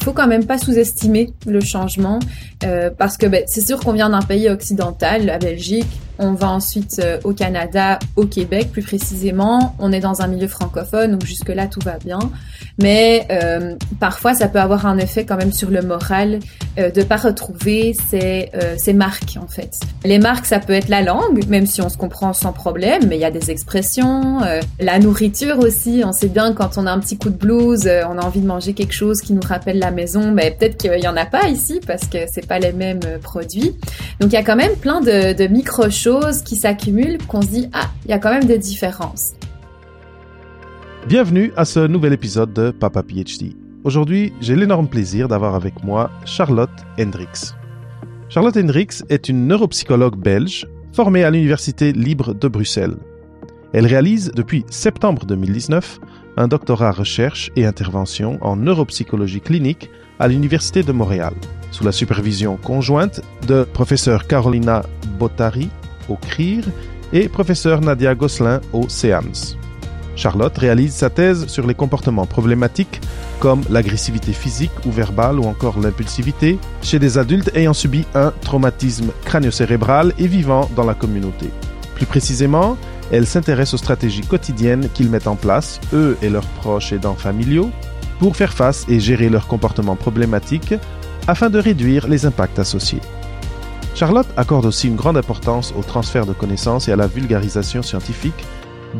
Il faut quand même pas sous-estimer le changement parce que c'est sûr qu'on vient d'un pays occidental, la Belgique, on va ensuite au Canada, au Québec plus précisément, on est dans un milieu francophone donc jusque-là tout va bien, mais parfois ça peut avoir un effet quand même sur le moral de pas retrouver ces marques en fait. Les marques ça peut être la langue, même si on se comprend sans problème, mais il y a des expressions, la nourriture aussi, on sait bien quand on a un petit coup de blues, on a envie de manger quelque chose qui nous rappelle la maison, peut-être qu'il y en a pas ici parce que c'est pas les mêmes produits. Donc il y a quand même plein de micro-choses qui s'accumulent qu'on se dit « Ah, il y a quand même des différences ». Bienvenue à ce nouvel épisode de Papa PhD. Aujourd'hui, j'ai l'énorme plaisir d'avoir avec moi Charlotte Hendryckx. Charlotte Hendryckx est une neuropsychologue belge formée à l'Université libre de Bruxelles. Elle réalise depuis septembre 2019 un doctorat recherche et intervention en neuropsychologie clinique à l'Université de Montréal, sous la supervision conjointe de professeure Carolina Bottari au CRIR et professeure Nadia Gosselin au CEAMS. Charlotte réalise sa thèse sur les comportements problématiques comme l'agressivité physique ou verbale ou encore l'impulsivité chez des adultes ayant subi un traumatisme crânio-cérébral et vivant dans la communauté. Plus précisément, elle s'intéresse aux stratégies quotidiennes qu'ils mettent en place, eux et leurs proches aidants familiaux, pour faire face et gérer leurs comportements problématiques afin de réduire les impacts associés. Charlotte accorde aussi une grande importance au transfert de connaissances et à la vulgarisation scientifique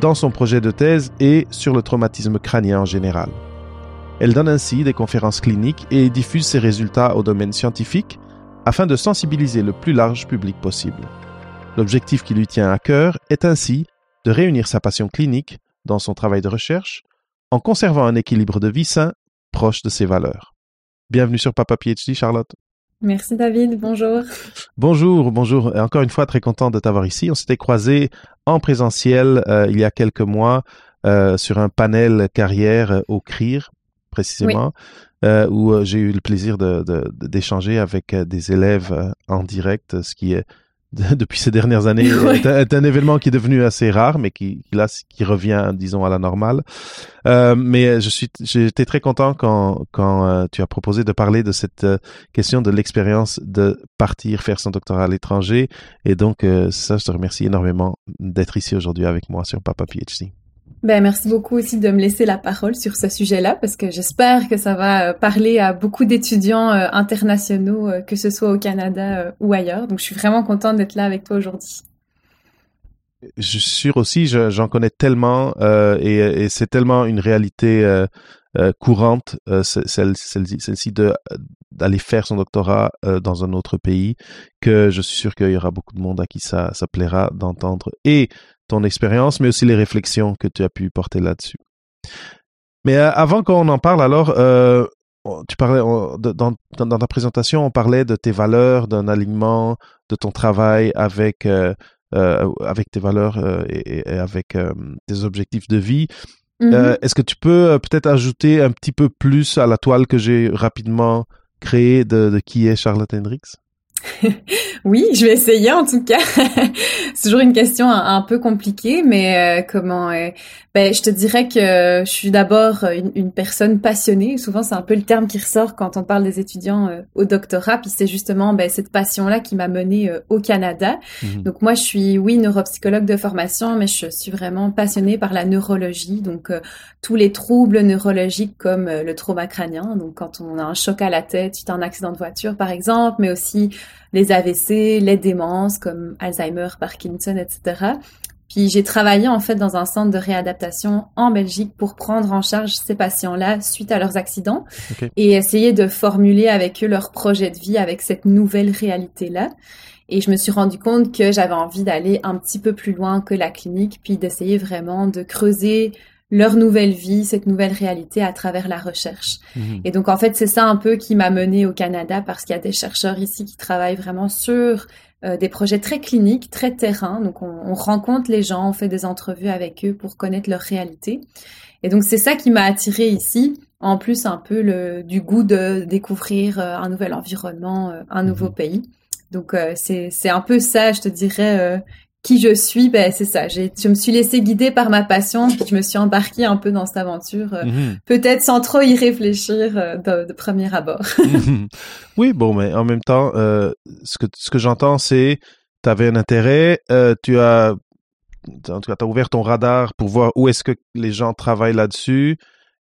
dans son projet de thèse et sur le traumatisme crânien en général. Elle donne ainsi des conférences cliniques et diffuse ses résultats au domaine scientifique afin de sensibiliser le plus large public possible. L'objectif qui lui tient à cœur est ainsi de réunir sa passion clinique dans son travail de recherche en conservant un équilibre de vie sain proche de ses valeurs. Bienvenue sur Papa PhD, Charlotte. Merci David, bonjour. Bonjour. Encore une fois, très content de t'avoir ici. On s'était croisés en présentiel il y a quelques mois sur un panel carrière au CRIR, précisément, oui. Où j'ai eu le plaisir d'échanger avec des élèves en direct, ce qui est depuis ces dernières années, oui. C'est un événement qui est devenu assez rare, mais qui revient, disons, à la normale. Mais j'étais très content quand tu as proposé de parler de cette question de l'expérience de partir faire son doctorat à l'étranger. Et donc, ça, je te remercie énormément d'être ici aujourd'hui avec moi sur Papa PhD. Merci beaucoup aussi de me laisser la parole sur ce sujet-là, parce que j'espère que ça va parler à beaucoup d'étudiants internationaux, que ce soit au Canada ou ailleurs. Donc, je suis vraiment contente d'être là avec toi aujourd'hui. Je suis sûr aussi, j'en connais tellement et c'est tellement une réalité courante, celle-ci d'aller faire son doctorat dans un autre pays, que je suis sûr qu'il y aura beaucoup de monde à qui ça plaira d'entendre et ton expérience, mais aussi les réflexions que tu as pu porter là-dessus. Mais avant qu'on en parle, alors, tu parlais dans ta présentation, on parlait de tes valeurs, d'un alignement, de ton travail avec tes valeurs et avec tes objectifs de vie. Mm-hmm. Est-ce que tu peux peut-être ajouter un petit peu plus à la toile que j'ai rapidement créée de qui est Charlotte Hendryckx? Oui, je vais essayer en tout cas. C'est toujours une question un peu compliquée, mais je te dirais que je suis d'abord une personne passionnée. Souvent, c'est un peu le terme qui ressort quand on parle des étudiants au doctorat. Puis c'est justement cette passion-là qui m'a menée au Canada. Mmh. Donc moi, je suis neuropsychologue de formation, mais je suis vraiment passionnée par la neurologie. Donc tous les troubles neurologiques comme le trauma crânien. Donc quand on a un choc à la tête suite à un accident de voiture, par exemple, mais aussi les AVC, les démences comme Alzheimer, Parkinson, etc. Puis j'ai travaillé en fait dans un centre de réadaptation en Belgique pour prendre en charge ces patients-là suite à leurs accidents et essayer de formuler avec eux leur projet de vie avec cette nouvelle réalité-là. Et je me suis rendu compte que j'avais envie d'aller un petit peu plus loin que la clinique puis d'essayer vraiment de creuser leur nouvelle vie, cette nouvelle réalité à travers la recherche. Mmh. Et donc, en fait, c'est ça un peu qui m'a menée au Canada parce qu'il y a des chercheurs ici qui travaillent vraiment sur des projets très cliniques, très terrain. Donc, on rencontre les gens, on fait des entrevues avec eux pour connaître leur réalité. Et donc, c'est ça qui m'a attirée ici. En plus, un peu du goût de découvrir un nouvel environnement, un nouveau pays. Donc, c'est un peu ça, je te dirais, qui je suis, ben c'est ça. Je me suis laissée guider par ma passion, puis je me suis embarquée un peu dans cette aventure, peut-être sans trop y réfléchir de premier abord. Oui, bon, mais en même temps, ce que j'entends, c'est tu avais un intérêt, tu as ouvert ton radar pour voir où est-ce que les gens travaillent là-dessus,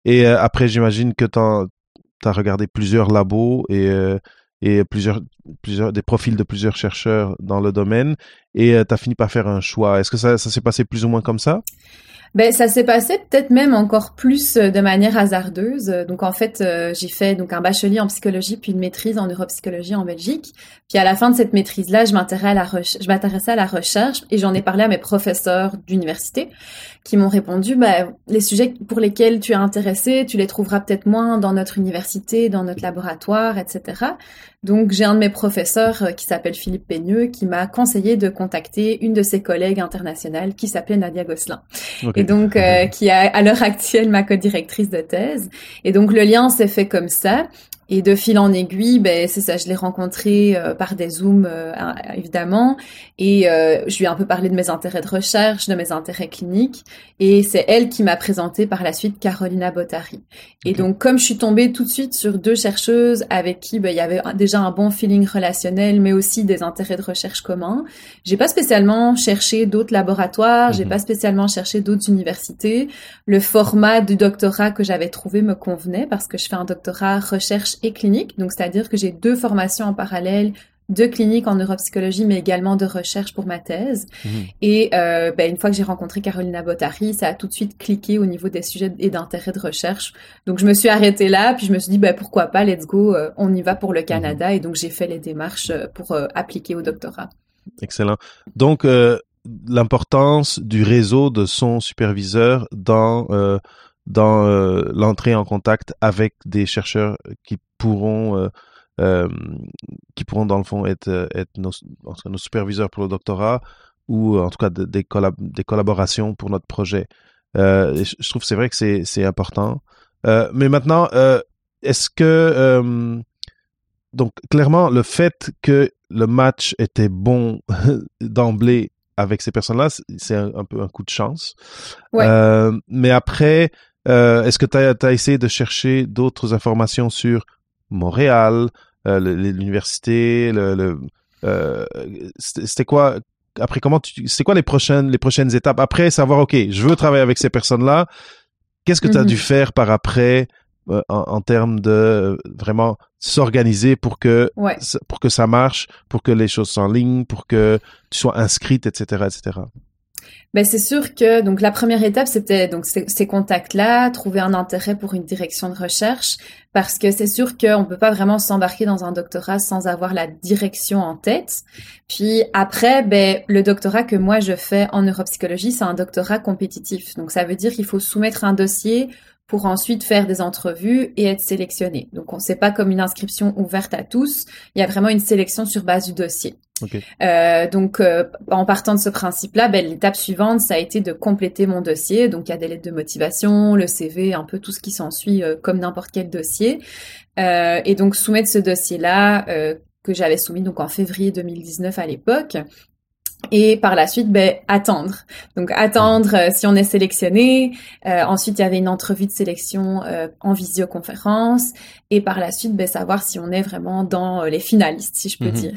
et après j'imagine que t'as regardé plusieurs labos et plusieurs des profils de plusieurs chercheurs dans le domaine, et tu as fini par faire un choix. Est-ce que ça s'est passé plus ou moins comme ça? Ben ça s'est passé peut-être même encore plus de manière hasardeuse. Donc en fait, j'ai fait donc un bachelier en psychologie puis une maîtrise en neuropsychologie en Belgique. Puis à la fin de cette maîtrise là, je m'intéressais à la recherche et j'en ai parlé à mes professeurs d'université qui m'ont répondu les sujets pour lesquels tu es intéressé, tu les trouveras peut-être moins dans notre université, dans notre laboratoire, etc. Donc j'ai un de mes professeurs qui s'appelle Philippe Peigneux qui m'a conseillé de contacter une de ses collègues internationales qui s'appelait Nadia Gosselin. Okay. Et donc, qui est à l'heure actuelle ma codirectrice de thèse. Et donc, le lien s'est fait comme ça. Et de fil en aiguille, c'est ça, je l'ai rencontré par des Zooms, évidemment. Et je lui ai un peu parlé de mes intérêts de recherche, de mes intérêts cliniques. Et c'est elle qui m'a présenté par la suite Carolina Bottari. Et donc, comme je suis tombée tout de suite sur deux chercheuses avec qui il y avait déjà un bon feeling relationnel, mais aussi des intérêts de recherche communs, j'ai pas spécialement cherché d'autres laboratoires, j'ai pas spécialement cherché d'autres universités. Le format du doctorat que j'avais trouvé me convenait parce que je fais un doctorat recherche et clinique, donc c'est-à-dire que j'ai deux formations en parallèle, deux cliniques en neuropsychologie, mais également de recherche pour ma thèse. Et une fois que j'ai rencontré Carolina Bottari, ça a tout de suite cliqué au niveau des sujets et d'intérêt de recherche. Donc je me suis arrêtée là, puis je me suis dit pourquoi pas, let's go, on y va pour le Canada. Et donc j'ai fait les démarches pour appliquer au doctorat. Excellent. Donc l'importance du réseau de son superviseur dans l'entrée en contact avec des chercheurs qui pourront dans le fond être nos superviseurs pour le doctorat, ou en tout cas des collaborations pour notre projet. Je trouve que c'est vrai que c'est important. Mais maintenant, est-ce que donc clairement le fait que le match était bon d'emblée avec ces personnes-là, c'est un peu un coup de chance. Ouais. Mais après, est-ce que tu as essayé de chercher d'autres informations sur Montréal, l'université, c'était quoi après, c'était quoi les prochaines étapes après savoir OK, je veux travailler avec ces personnes-là. Qu'est-ce que tu as dû faire par après en termes de vraiment s'organiser pour que ça marche, pour que les choses soient en ligne, pour que tu sois inscrite, etc., etc. Ben c'est sûr que donc la première étape c'était donc ces contacts-là, trouver un intérêt pour une direction de recherche, parce que c'est sûr qu'on peut pas vraiment s'embarquer dans un doctorat sans avoir la direction en tête. Puis après, le doctorat que moi je fais en neuropsychologie, c'est un doctorat compétitif. Donc ça veut dire qu'il faut soumettre un dossier pour ensuite faire des entrevues et être sélectionné. Donc, c'est pas comme une inscription ouverte à tous. Il y a vraiment une sélection sur base du dossier. Okay. Donc, en partant de ce principe-là, l'étape suivante, ça a été de compléter mon dossier. Donc, il y a des lettres de motivation, le CV, un peu tout ce qui s'ensuit comme n'importe quel dossier. Et donc, soumettre ce dossier-là que j'avais soumis donc en février 2019 à l'époque. Et par la suite, attendre. Donc, attendre si on est sélectionné. Ensuite, il y avait une entrevue de sélection en visioconférence. Et par la suite, savoir si on est vraiment dans les finalistes, si je peux dire.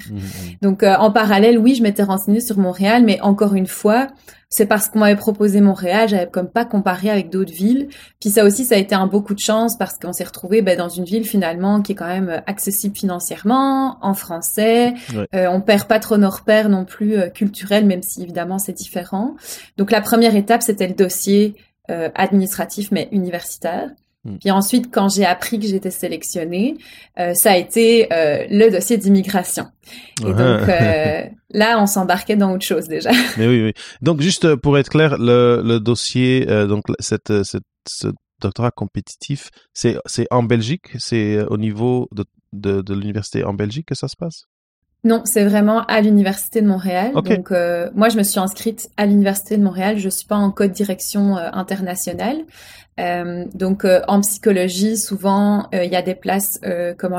Donc, en parallèle, oui, je m'étais renseignée sur Montréal, mais encore une fois, c'est parce qu'on m'avait proposé Montréal, j'avais comme pas comparé avec d'autres villes. Puis ça aussi, ça a été un beau coup de chance parce qu'on s'est retrouvé dans une ville finalement qui est quand même accessible financièrement, en français. Ouais. On perd pas trop nos repères non plus culturels, même si évidemment c'est différent. Donc la première étape, c'était le dossier administratif mais universitaire. Puis ensuite, quand j'ai appris que j'étais sélectionnée, ça a été le dossier d'immigration. Et donc là, on s'embarquait dans autre chose déjà. Mais oui. Donc juste pour être clair, le dossier, donc ce doctorat compétitif, c'est en Belgique, c'est au niveau de l'université en Belgique que ça se passe? Non, c'est vraiment à l'Université de Montréal. Okay. Donc, moi, je me suis inscrite à l'Université de Montréal. Je suis pas en codirection internationale. Donc, en psychologie, souvent, il y a des places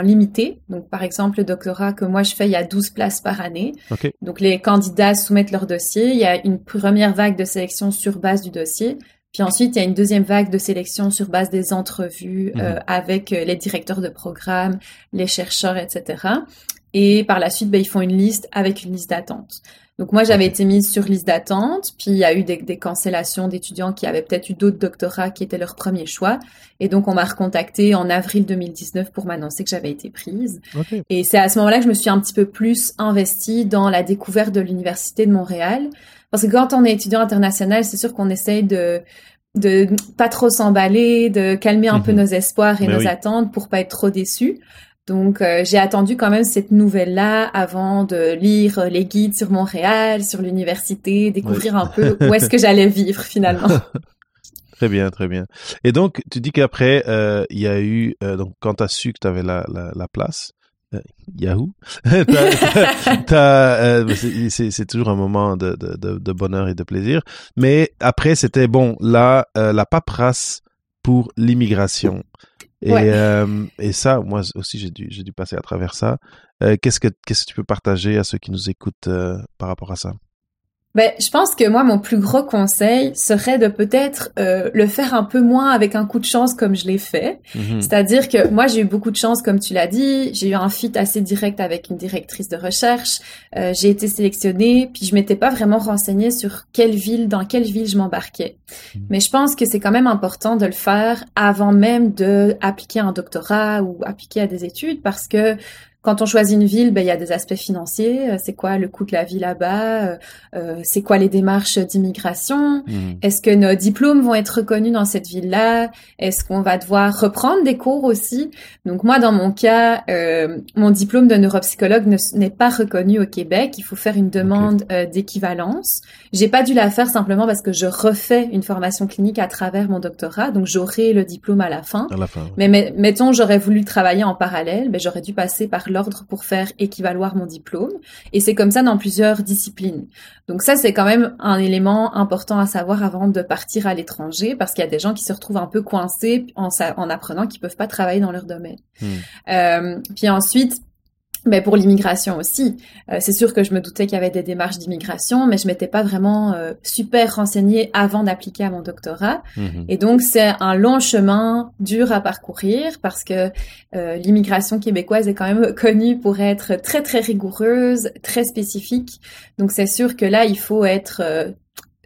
limitées. Donc, par exemple, le doctorat que moi, je fais, il y a 12 places par année. Okay. Donc, les candidats soumettent leur dossier. Il y a une première vague de sélection sur base du dossier. Puis ensuite, il y a une deuxième vague de sélection sur base des entrevues avec les directeurs de programme, les chercheurs, etc. Et par la suite, ils font une liste avec une liste d'attente. Donc moi, j'avais été mise sur liste d'attente, puis il y a eu des cancellations d'étudiants qui avaient peut-être eu d'autres doctorats qui étaient leur premier choix. Et donc, on m'a recontactée en avril 2019 pour m'annoncer que j'avais été prise. Okay. Et c'est à ce moment-là que je me suis un petit peu plus investie dans la découverte de l'Université de Montréal. Parce que quand on est étudiant international, c'est sûr qu'on essaye de pas trop s'emballer, de calmer un peu nos espoirs et nos attentes pour pas être trop déçus. Donc, j'ai attendu quand même cette nouvelle-là avant de lire les guides sur Montréal, sur l'université, découvrir un peu où est-ce que j'allais vivre finalement. Très bien, très bien. Et donc, tu dis qu'après, il y a eu, donc quand tu as su que tu avais la place, Yahoo, c'est toujours un moment de bonheur et de plaisir. Mais après, c'était bon, là, la paperasse pour l'immigration. Et ça, moi aussi, j'ai dû passer à travers ça. Qu'est-ce que tu peux partager à ceux qui nous écoutent par rapport à ça? Ben, je pense que moi, mon plus gros conseil serait de peut-être le faire un peu moins avec un coup de chance comme je l'ai fait. C'est-à-dire que moi, j'ai eu beaucoup de chance, comme tu l'as dit. J'ai eu un fit assez direct avec une directrice de recherche. J'ai été sélectionnée, puis je m'étais pas vraiment renseignée sur dans quelle ville je m'embarquais. Mais je pense que c'est quand même important de le faire avant même d'appliquer un doctorat ou appliquer à des études, parce que quand on choisit une ville, il y a des aspects financiers. C'est quoi le coût de la vie là-bas? C'est quoi les démarches d'immigration? Est-ce que nos diplômes vont être reconnus dans cette ville-là? Est-ce qu'on va devoir reprendre des cours aussi? Donc moi, dans mon cas, mon diplôme de neuropsychologue n'est pas reconnu au Québec. Il faut faire une demande d'équivalence. J'ai pas dû la faire simplement parce que je refais une formation clinique à travers mon doctorat. Donc j'aurai le diplôme à la fin. Mais mettons, j'aurais voulu travailler en parallèle. J'aurais dû passer par l'ordre pour faire équivaloir mon diplôme. Et c'est comme ça dans plusieurs disciplines. Donc ça, c'est quand même un élément important à savoir avant de partir à l'étranger, parce qu'il y a des gens qui se retrouvent un peu coincés en apprenant qu'ils peuvent pas travailler dans leur domaine. Puis ensuite, pour l'immigration aussi, c'est sûr que je me doutais qu'il y avait des démarches d'immigration, mais je m'étais pas vraiment super renseignée avant d'appliquer à mon doctorat. Et donc, c'est un long chemin dur à parcourir parce que l'immigration québécoise est quand même connue pour être très, très rigoureuse, très spécifique. Donc, c'est sûr que là, il faut être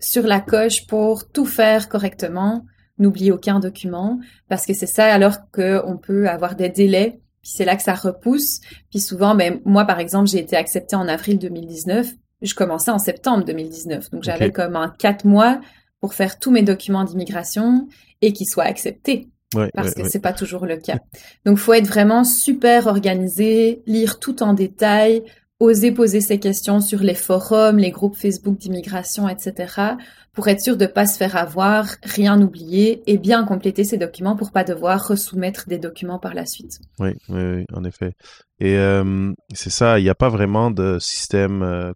sur la coche pour tout faire correctement, n'oublier aucun document, parce que c'est ça alors qu'on peut avoir des délais. Puis c'est là que ça repousse. Puis souvent, moi, par exemple, j'ai été acceptée en avril 2019. Je commençais en septembre 2019. Donc, j'avais comme 4 mois pour faire tous mes documents d'immigration et qu'ils soient acceptés. Parce que c'est pas toujours le cas. Donc, faut être vraiment super organisé, lire tout en détail, oser poser ses questions sur les forums, les groupes Facebook d'immigration, etc., pour être sûr de pas se faire avoir, rien oublier et bien compléter ces documents pour pas devoir resoumettre des documents par la suite. Oui, en effet. Et c'est ça, il n'y a pas vraiment de système,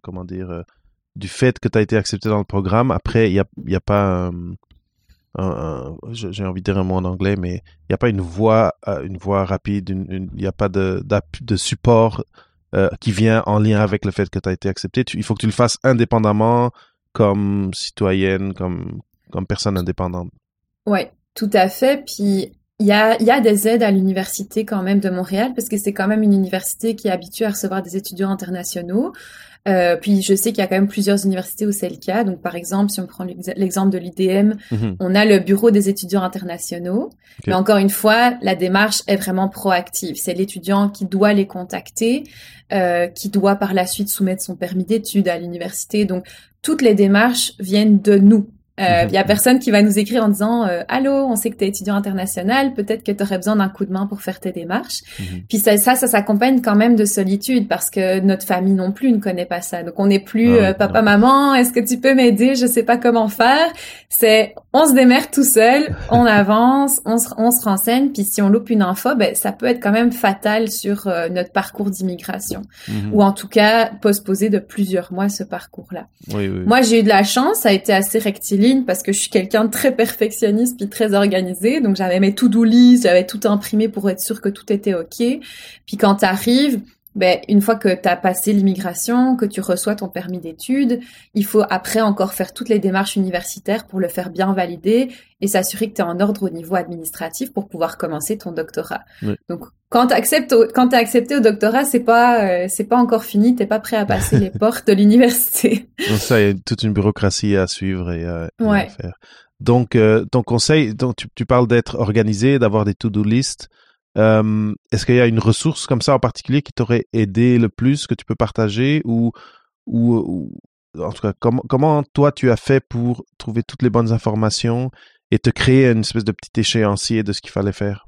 du fait que tu as été accepté dans le programme. Après, il n'y a pas... j'ai envie de dire un mot en anglais, mais il n'y a pas une voie rapide, il n'y a pas de support... qui vient en lien avec le fait que tu as été accepté. Il faut que tu le fasses indépendamment, comme citoyenne, comme personne indépendante. Oui, tout à fait. Puis, il y a des aides à l'université quand même de Montréal, parce que c'est quand même une université qui est habituée à recevoir des étudiants internationaux. Puis je sais qu'il y a quand même plusieurs universités où c'est le cas. Donc, par exemple, si on prend l'exemple de l'IDM, on a le bureau des étudiants internationaux. Mais encore une fois, la démarche est vraiment proactive. C'est l'étudiant qui doit les contacter, qui doit par la suite soumettre son permis d'études à l'université. Donc, toutes les démarches viennent de nous. Il y a personne qui va nous écrire en disant « Allô, on sait que tu es étudiant international, peut-être que tu aurais besoin d'un coup de main pour faire tes démarches. » Puis ça s'accompagne quand même de solitude parce que notre famille non plus ne connaît pas ça. Donc, on n'est plus « Papa, maman, est-ce que tu peux m'aider? Je sais pas comment faire. » C'est « On se démerde tout seul, on avance, on se renseigne. » Puis si on loupe une info, ben, ça peut être quand même fatal sur notre parcours d'immigration. Ou en tout cas, postposer de plusieurs mois ce parcours-là. Oui. Moi, j'ai eu de la chance, ça a été assez rectiligne, parce que je suis quelqu'un de très perfectionniste puis très organisé, donc j'avais mes to-do list, j'avais tout imprimé pour être sûre que tout était ok. Puis quand t'arrives, une fois que t'as passé l'immigration, que tu reçois ton permis d'études, il faut après encore faire toutes les démarches universitaires pour le faire bien valider et s'assurer que t'es en ordre au niveau administratif pour pouvoir commencer ton doctorat. Oui. Donc quand t'es accepté au doctorat, c'est pas encore fini, t'es pas prêt à passer les portes de l'université. Donc ça, il y a toute une bureaucratie à suivre et à faire. Donc ton conseil, donc tu parles d'être organisé, d'avoir des to-do list. Est-ce qu'il y a une ressource comme ça en particulier qui t'aurait aidé le plus, que tu peux partager ou en tout cas, comment toi tu as fait pour trouver toutes les bonnes informations et te créer une espèce de petit échéancier de ce qu'il fallait faire?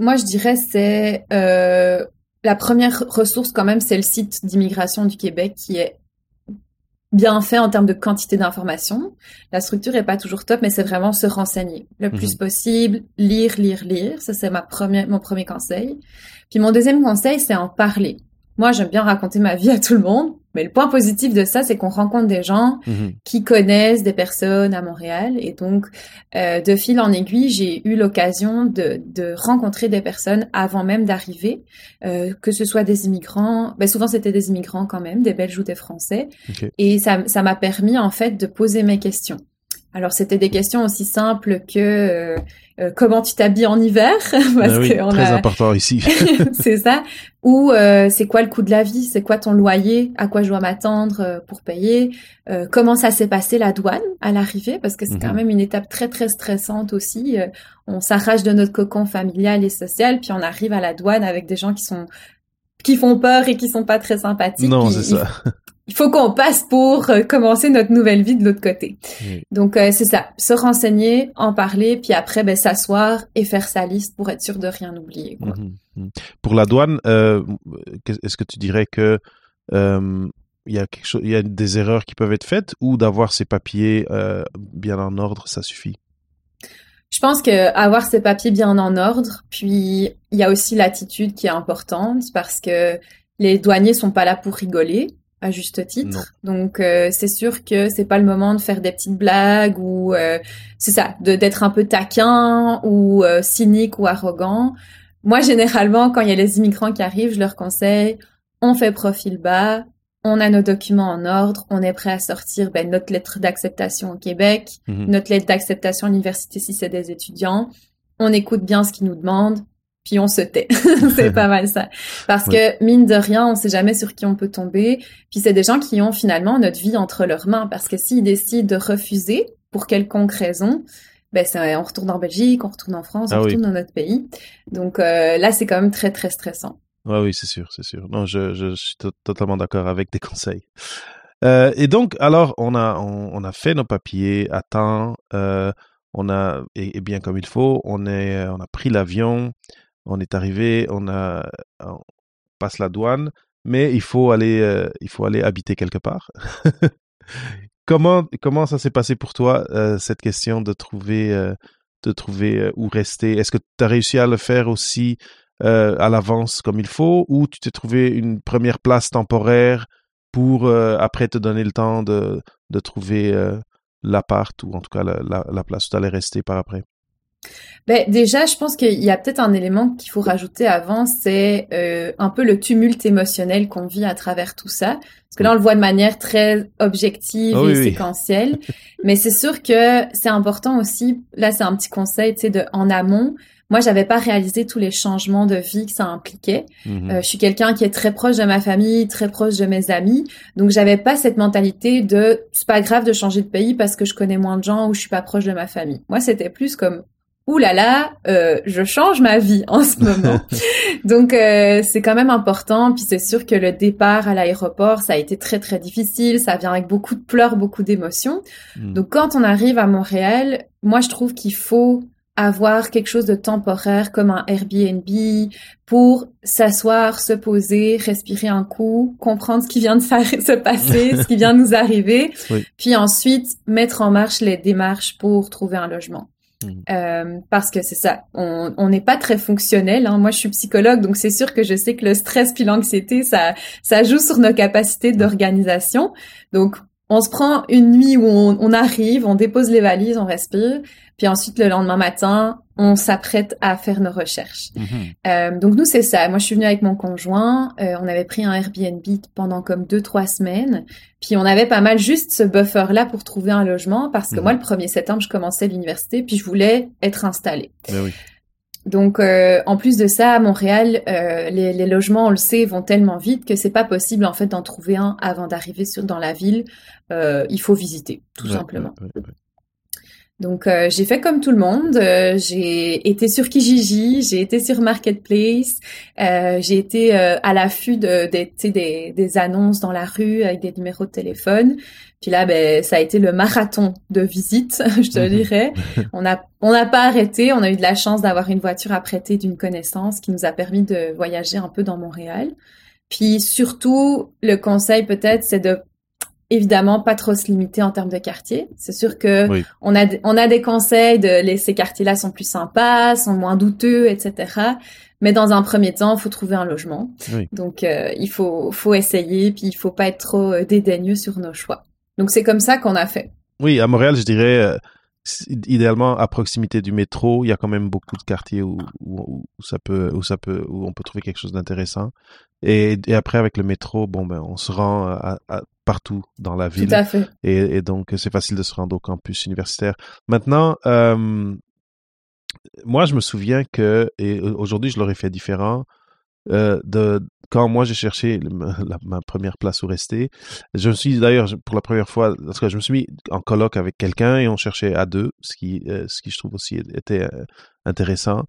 Moi je dirais c'est la première ressource quand même, c'est le site d'immigration du Québec qui est bien fait en termes de quantité d'informations. La structure est pas toujours top, mais c'est vraiment se renseigner le plus possible, lire. Ça, c'est mon premier conseil. Puis mon deuxième conseil, c'est en parler. Moi, j'aime bien raconter ma vie à tout le monde, mais le point positif de ça, c'est qu'on rencontre des gens qui connaissent des personnes à Montréal. Et donc, de fil en aiguille, j'ai eu l'occasion de rencontrer des personnes avant même d'arriver, que ce soit des immigrants. Souvent, c'était des immigrants quand même, des Belges ou des Français. Okay. Et ça m'a permis, en fait, de poser mes questions. Alors, c'était des questions aussi simples que comment tu t'habilles en hiver, très important ici. C'est ça. Ou c'est quoi le coût de la vie, c'est quoi ton loyer, à quoi je dois m'attendre pour payer, comment ça s'est passé la douane à l'arrivée, parce que c'est quand même une étape très très stressante aussi. On s'arrache de notre cocon familial et social, puis on arrive à la douane avec des gens qui font peur et qui sont pas très sympathiques. Non, c'est ça. Il faut qu'on passe pour commencer notre nouvelle vie de l'autre côté. Donc, c'est ça, se renseigner, en parler, puis après, s'asseoir et faire sa liste pour être sûr de rien oublier, quoi. Pour la douane, est-ce que tu dirais que il y a des erreurs qui peuvent être faites ou d'avoir ses papiers bien en ordre, ça suffit? Je pense que avoir ses papiers bien en ordre, puis il y a aussi l'attitude qui est importante parce que les douaniers sont pas là pour rigoler. À juste titre. Non. Donc, c'est sûr que c'est pas le moment de faire des petites blagues ou, c'est ça, d'être un peu taquin ou cynique ou arrogant. Moi, généralement, quand il y a les immigrants qui arrivent, je leur conseille, on fait profil bas, on a nos documents en ordre, on est prêt à sortir notre lettre d'acceptation au Québec, notre lettre d'acceptation à l'université si c'est des étudiants, on écoute bien ce qu'ils nous demandent, puis on se tait. C'est pas mal ça. Parce que, mine de rien, on sait jamais sur qui on peut tomber. Puis c'est des gens qui ont finalement notre vie entre leurs mains. Parce que s'ils décident de refuser, pour quelconque raison, on retourne en Belgique, on retourne en France, on retourne dans notre pays. Donc là, c'est quand même très, très stressant. Ouais, oui, c'est sûr. Non, je suis totalement d'accord avec tes conseils. Et donc, alors, on a fait nos papiers à temps, et bien comme il faut, on a pris l'avion. On est arrivé, on passe la douane, mais il faut aller habiter quelque part. Comment ça s'est passé pour toi, cette question de trouver où rester? Est-ce que tu as réussi à le faire aussi à l'avance comme il faut, ou tu t'es trouvé une première place temporaire pour après te donner le temps de trouver l'appart, ou en tout cas la place où tu allais rester par après? Déjà, je pense qu'il y a peut-être un élément qu'il faut rajouter avant, c'est un peu le tumulte émotionnel qu'on vit à travers tout ça. Parce que là, on le voit de manière très objective et séquentielle. Mais c'est sûr que c'est important aussi, là, c'est un petit conseil, en amont. Moi, j'avais pas réalisé tous les changements de vie que ça impliquait. Je suis quelqu'un qui est très proche de ma famille, très proche de mes amis. Donc, j'avais pas cette mentalité de, c'est pas grave de changer de pays parce que je connais moins de gens ou je suis pas proche de ma famille. Moi, c'était plus comme, ouh là là, je change ma vie en ce moment. Donc, c'est quand même important. Puis c'est sûr que le départ à l'aéroport, ça a été très, très difficile. Ça vient avec beaucoup de pleurs, beaucoup d'émotions. Mmh. Donc, quand on arrive à Montréal, moi, je trouve qu'il faut avoir quelque chose de temporaire comme un Airbnb pour s'asseoir, se poser, respirer un coup, comprendre ce qui vient de se passer, ce qui vient de nous arriver. Oui. Puis ensuite, mettre en marche les démarches pour trouver un logement. Parce que c'est ça, on n'est pas très fonctionnel, hein. Moi, je suis psychologue, donc c'est sûr que je sais que le stress puis l'anxiété, ça joue sur nos capacités d'organisation. Donc, on se prend une nuit où on arrive, on dépose les valises, on respire, puis ensuite, le lendemain matin, on s'apprête à faire nos recherches. Donc, nous, c'est ça. Moi, je suis venue avec mon conjoint. On avait pris un Airbnb pendant comme 2-3 semaines. Puis, on avait pas mal juste ce buffer-là pour trouver un logement parce que moi, le 1er septembre, je commençais l'université puis je voulais être installée. Ben oui. Donc, en plus de ça, à Montréal, les logements, on le sait, vont tellement vite que c'est pas possible, en fait, d'en trouver un avant d'arriver dans la ville. Il faut visiter, tout simplement. Ouais. Donc, j'ai fait comme tout le monde. J'ai été sur Kijiji, j'ai été sur Marketplace, j'ai été à l'affût des annonces dans la rue avec des numéros de téléphone. Puis là, ben, ça a été le marathon de visite, je te dirais. On n'a pas arrêté. On a eu de la chance d'avoir une voiture à prêter d'une connaissance qui nous a permis de voyager un peu dans Montréal. Puis surtout, le conseil peut-être, c'est de évidemment, pas trop se limiter en termes de quartier. C'est sûr que oui. on a des conseils de ces quartiers-là sont plus sympas, sont moins douteux, etc. Mais dans un premier temps, il faut trouver un logement. Oui. Donc, il faut essayer, puis il faut pas être trop dédaigneux sur nos choix. Donc, c'est comme ça qu'on a fait. Oui, à Montréal, je dirais, idéalement, à proximité du métro, il y a quand même beaucoup de quartiers où on peut trouver quelque chose d'intéressant. Et après, avec le métro, bon, ben, on se rend à partout dans la ville. Tout à fait. Et donc, c'est facile de se rendre au campus universitaire. Maintenant, moi, je me souviens que, et aujourd'hui, je l'aurais fait différent, quand moi, j'ai cherché ma première place où rester. Je me suis, d'ailleurs, pour la première fois, en tout cas, je me suis mis en colloque avec quelqu'un et on cherchait à deux, ce qui je trouve aussi était intéressant.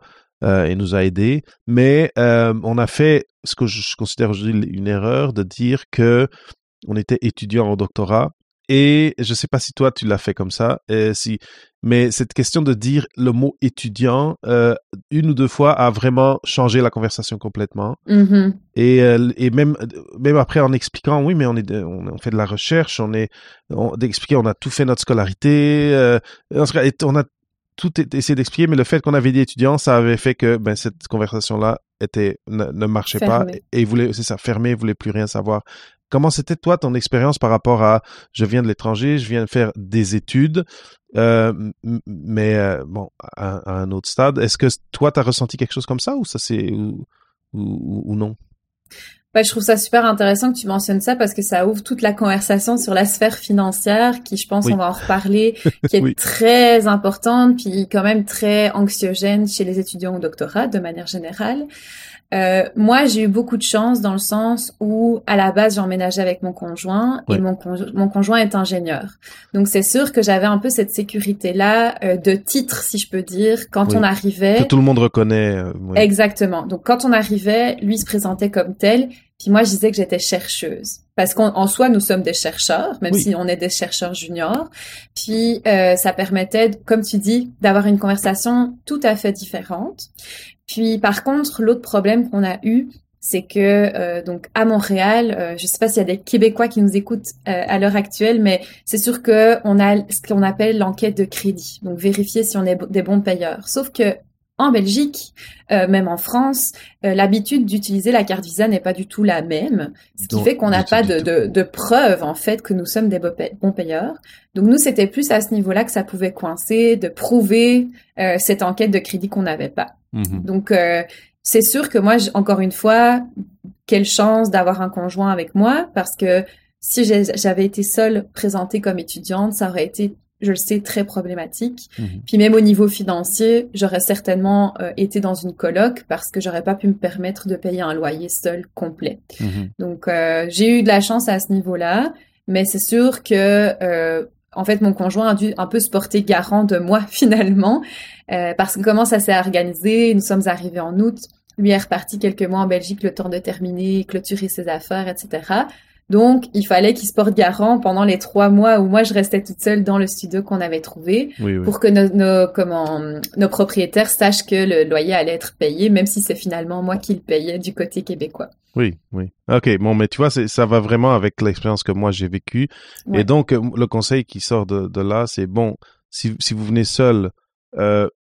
Et nous a aidés, mais on a fait ce que je considère aujourd'hui une erreur de dire que on était étudiant en doctorat. Et je sais pas si toi tu l'as fait comme ça, mais cette question de dire le mot étudiant une ou deux fois a vraiment changé la conversation complètement. Mm-hmm. Et même après en expliquant oui mais on fait de la recherche, d'expliquer on a tout fait notre scolarité, on a tout est essayé d'expliquer, mais le fait qu'on avait dit étudiant, ça avait fait que ben, cette conversation-là ne marchait fermé. Pas et voulait, c'est ça, fermé, voulait plus rien savoir. Comment c'était toi ton expérience par rapport à je viens de l'étranger, je viens faire des études, mais bon, à un autre stade. Est-ce que toi t'as ressenti quelque chose comme ça ou non? Ben, je trouve ça super intéressant que tu mentionnes ça parce que ça ouvre toute la conversation sur la sphère financière qui, je pense, oui. On va en reparler, qui est oui. Très importante puis quand même très anxiogène chez les étudiants au doctorat de manière générale. Moi, j'ai eu beaucoup de chance dans le sens où, à la base, j'emménageais avec mon conjoint et oui. Mon conjoint est ingénieur. Donc, c'est sûr que j'avais un peu cette sécurité-là de titre, si je peux dire, quand oui. On arrivait. Que tout le monde reconnaît. Oui. Exactement. Donc, quand on arrivait, lui se présentait comme tel. Puis moi, je disais que j'étais chercheuse. Parce qu'en soi, nous sommes des chercheurs, même oui. Si on est des chercheurs juniors. Puis, ça permettait, comme tu dis, d'avoir une conversation tout à fait différente. Puis, par contre, l'autre problème qu'on a eu, c'est que donc à Montréal, je sais pas s'il y a des Québécois qui nous écoutent à l'heure actuelle, mais c'est sûr que on a ce qu'on appelle l'enquête de crédit, donc vérifier si on est des bons payeurs. Sauf que en Belgique, même en France, l'habitude d'utiliser la carte Visa n'est pas du tout la même, ce qui fait qu'on n'a pas de preuve en fait que nous sommes des bons payeurs. Donc nous, c'était plus à ce niveau-là que ça pouvait coincer, de prouver cette enquête de crédit qu'on n'avait pas. Mmh. Donc c'est sûr que moi, encore une fois, quelle chance d'avoir un conjoint avec moi, parce que si j'avais été seule présentée comme étudiante, ça aurait été, je le sais, très problématique. Mmh. Puis même au niveau financier, j'aurais certainement été dans une coloc parce que j'aurais pas pu me permettre de payer un loyer seul complet. Mmh. Donc, j'ai eu de la chance à ce niveau-là, mais c'est sûr que En fait, mon conjoint a dû un peu se porter garant de moi finalement, parce que comment ça s'est organisé, nous sommes arrivés en août, lui est reparti quelques mois en Belgique le temps de terminer, clôturer ses affaires, etc. Donc, il fallait qu'il se porte garant pendant les 3 mois où moi, je restais toute seule dans le studio qu'on avait trouvé, pour que nos propriétaires sachent que le loyer allait être payé, même si c'est finalement moi qui le payais du côté québécois. Oui, oui. OK, bon, mais tu vois, ça va vraiment avec l'expérience que moi, j'ai vécue. Ouais. Et donc, le conseil qui sort de là, c'est bon, si vous venez seul,